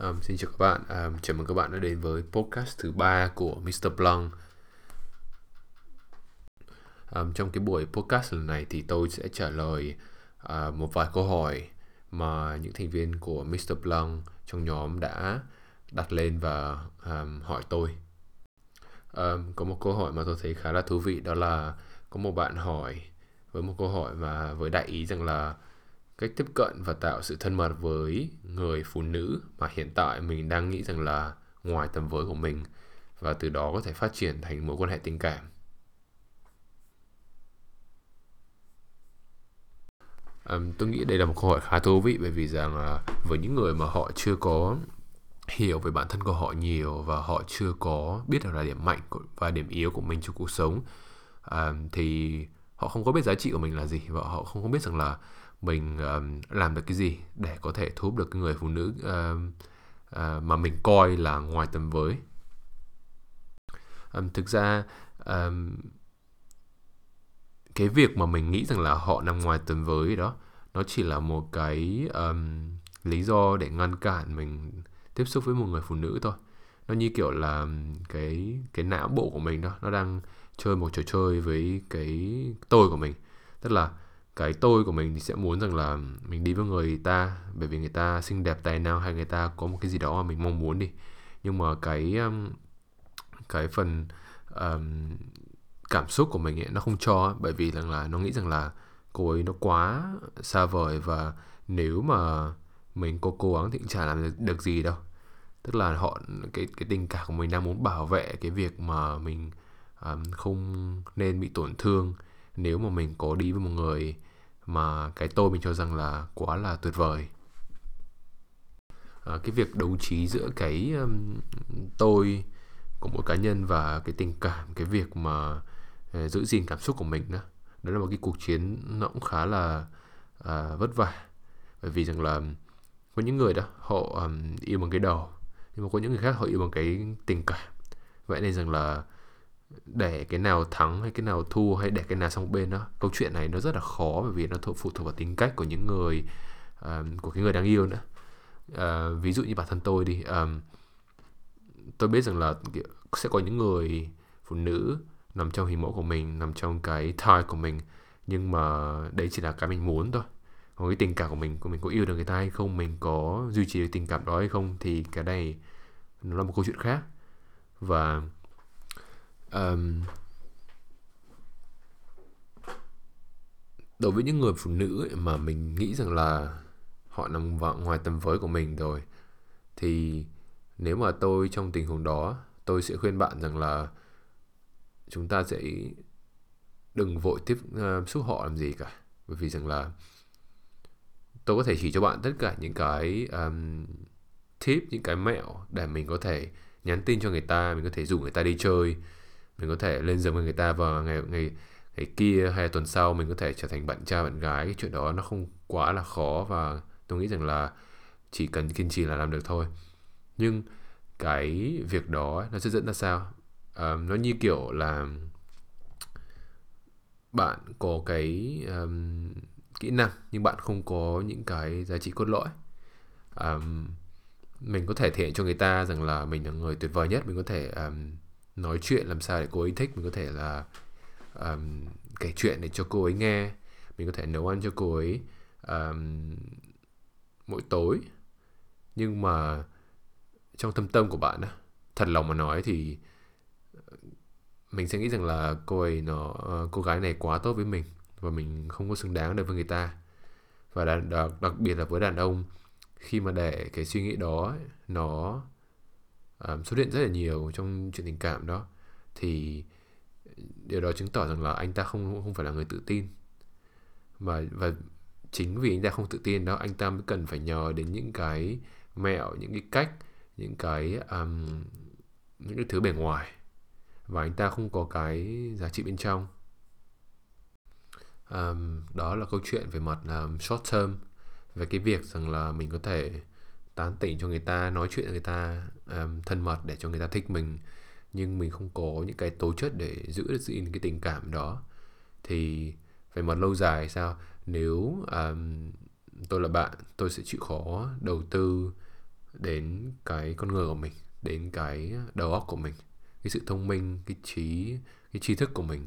Xin chào các bạn, chào mừng các bạn đã đến với podcast thứ 3 của Mr. Plung. Trong cái buổi podcast lần này thì tôi sẽ trả lời một vài câu hỏi mà những thành viên của Mr. Plung trong nhóm đã đặt lên và hỏi tôi. Có một câu hỏi mà tôi thấy khá là thú vị, đó là có một bạn hỏi với một câu hỏi mà với đại ý rằng là cách tiếp cận và tạo sự thân mật với người phụ nữ mà hiện tại mình đang nghĩ rằng là ngoài tầm với của mình, và từ đó có thể phát triển thành mối quan hệ tình cảm. Tôi nghĩ đây là một câu hỏi khá thú vị, bởi vì rằng là với những người mà họ chưa có hiểu về bản thân của họ nhiều và họ chưa có biết được là điểm mạnh và điểm yếu của mình trong cuộc sống, thì họ không có biết giá trị của mình là gì, và họ không có biết rằng là mình làm được cái gì để có thể thu hút được cái người phụ nữ mà mình coi là ngoài tầm với. Thực ra cái việc mà mình nghĩ rằng là họ nằm ngoài tầm với đó, nó chỉ là một cái lý do để ngăn cản mình tiếp xúc với một người phụ nữ thôi. Nó như kiểu là cái não bộ của mình đó, nó đang chơi một trò chơi với cái tôi của mình. Tức là cái tôi của mình thì sẽ muốn rằng là mình đi với người ta bởi vì người ta xinh đẹp, tài năng, hay người ta có một cái gì đó mà mình mong muốn đi. Nhưng mà cái phần cảm xúc của mình ấy, nó không cho, bởi vì rằng là nó nghĩ rằng là cô ấy nó quá xa vời, và nếu mà mình có cố gắng thì cũng chả làm được gì đâu. Tức là họ cái tình cảm của mình đang muốn bảo vệ cái việc mà mình không nên bị tổn thương nếu mà mình có đi với một người mà cái tôi mình cho rằng là quá là tuyệt vời. Cái việc đấu trí giữa cái tôi của mỗi cá nhân và cái tình cảm, cái việc mà giữ gìn cảm xúc của mình đó, đó là một cái cuộc chiến nó cũng khá là vất vả. Bởi vì rằng là có những người đó họ yêu bằng cái đầu, nhưng mà có những người khác họ yêu bằng cái tình cảm. Vậy nên rằng là để cái nào thắng hay cái nào thua, hay để cái nào sang một bên đó, câu chuyện này nó rất là khó, bởi vì nó phụ thuộc vào tính cách của những người của cái người đang yêu nữa. Ví dụ như bản thân tôi đi, tôi biết rằng là sẽ có những người phụ nữ nằm trong hình mẫu của mình, nằm trong cái type của mình, nhưng mà đấy chỉ là cái mình muốn thôi. Còn cái tình cảm của mình có yêu được người ta hay không, mình có duy trì được tình cảm đó hay không, thì cái này nó là một câu chuyện khác. Và đối với những người phụ nữ ấy, mà mình nghĩ rằng là họ nằm ngoài tầm với của mình rồi, thì nếu mà tôi trong tình huống đó, tôi sẽ khuyên bạn rằng là chúng ta sẽ đừng vội tiếp xúc họ làm gì cả. Bởi vì rằng là tôi có thể chỉ cho bạn tất cả những cái tip, những cái mẹo để mình có thể nhắn tin cho người ta, mình có thể rủ người ta đi chơi, mình có thể lên giường với người ta vào ngày kia hay tuần sau mình có thể trở thành bạn trai bạn gái. Cái chuyện đó nó không quá là khó, và tôi nghĩ rằng là chỉ cần kiên trì là làm được thôi. Nhưng cái việc đó nó sẽ dẫn ra sao? Nó như kiểu là bạn có cái kỹ năng nhưng bạn không có những cái giá trị cốt lõi. Mình có thể thể hiện cho người ta rằng là mình là người tuyệt vời nhất, mình có thể nói chuyện làm sao để cô ấy thích, mình có thể là kể chuyện để cho cô ấy nghe, mình có thể nấu ăn cho cô ấy mỗi tối. Nhưng mà trong thâm tâm của bạn, thật lòng mà nói thì mình sẽ nghĩ rằng là cô gái này quá tốt với mình và mình không có xứng đáng được với người ta. Và đặc biệt là với đàn ông, khi mà để cái suy nghĩ đó nó xuất hiện rất là nhiều trong chuyện tình cảm đó, thì điều đó chứng tỏ rằng là anh ta không phải là người tự tin. Và chính vì anh ta không tự tin đó, anh ta mới cần phải nhờ đến những cái mẹo, những cái cách, những cái thứ bề ngoài, và anh ta không có cái giá trị bên trong. Đó là câu chuyện về mặt short term, về cái việc rằng là mình có thể tán tỉnh cho người ta, nói chuyện với người ta thân mật để cho người ta thích mình, nhưng mình không có những cái tố chất để giữ cái tình cảm đó. Thì về mặt lâu dài sao? Nếu tôi là bạn, tôi sẽ chịu khó đầu tư đến cái con người của mình, đến cái đầu óc của mình, cái sự thông minh, cái trí thức của mình.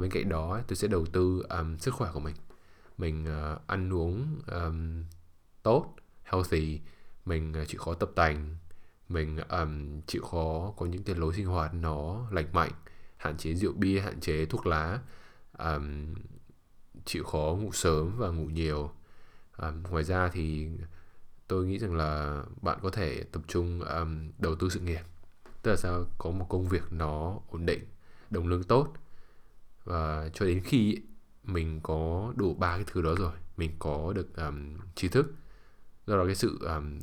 Bên cạnh đó tôi sẽ đầu tư sức khỏe của mình ăn uống tốt, healthy, mình chịu khó tập tành, mình chịu khó có những cái lối sinh hoạt nó lành mạnh, hạn chế rượu bia, hạn chế thuốc lá, chịu khó ngủ sớm và ngủ nhiều. Ngoài ra thì tôi nghĩ rằng là bạn có thể tập trung đầu tư sự nghiệp, tức là sao có một công việc nó ổn định, đồng lương tốt, và cho đến khi mình có đủ 3 cái thứ đó rồi, mình có được tri thức. Do đó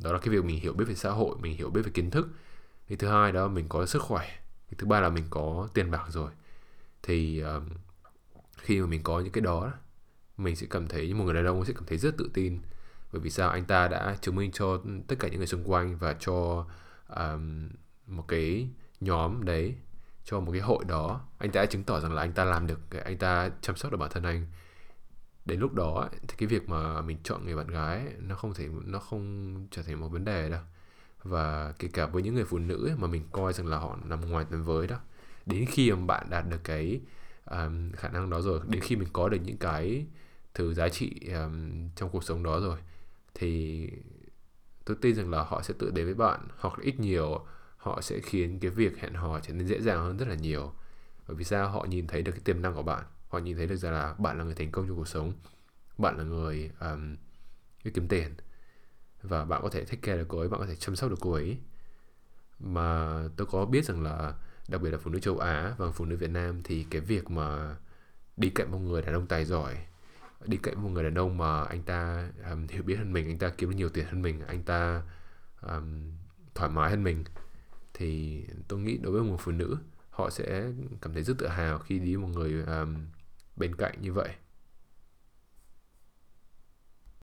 đó là cái việc mình hiểu biết về xã hội, mình hiểu biết về kiến thức. Cái thứ hai đó mình có sức khỏe, cái thứ ba là mình có tiền bạc rồi. Thì khi mà mình có những cái đó, mình sẽ cảm thấy, một người đàn ông sẽ cảm thấy rất tự tin. Bởi vì sao? Anh ta đã chứng minh cho tất cả những người xung quanh và cho một cái nhóm đấy, cho một cái hội đó, anh ta đã chứng tỏ rằng là anh ta làm được, anh ta chăm sóc được bản thân anh. Đến lúc đó thì cái việc mà mình chọn người bạn gái nó không trở thành một vấn đề đâu. Và kể cả với những người phụ nữ mà mình coi rằng là họ nằm ngoài tầm với đó, đến khi mà bạn đạt được cái khả năng đó rồi, đến khi mình có được những cái thứ giá trị trong cuộc sống đó rồi, thì tôi tin rằng là họ sẽ tự đến với bạn, hoặc là ít nhiều họ sẽ khiến cái việc hẹn hò trở nên dễ dàng hơn rất là nhiều. Bởi vì sao? Họ nhìn thấy được cái tiềm năng của bạn, họ nhìn thấy được rằng là bạn là người thành công trong cuộc sống, bạn là người kiếm tiền, và bạn có thể take care được cô ấy, bạn có thể chăm sóc được cô ấy. Mà tôi có biết rằng là đặc biệt là phụ nữ châu Á và phụ nữ Việt Nam, thì cái việc mà đi cạnh một người đàn ông tài giỏi, đi cạnh một người đàn ông mà anh ta hiểu biết hơn mình, anh ta kiếm được nhiều tiền hơn mình, anh ta thoải mái hơn mình, thì tôi nghĩ đối với một phụ nữ, họ sẽ cảm thấy rất tự hào khi đi một người bên cạnh như vậy.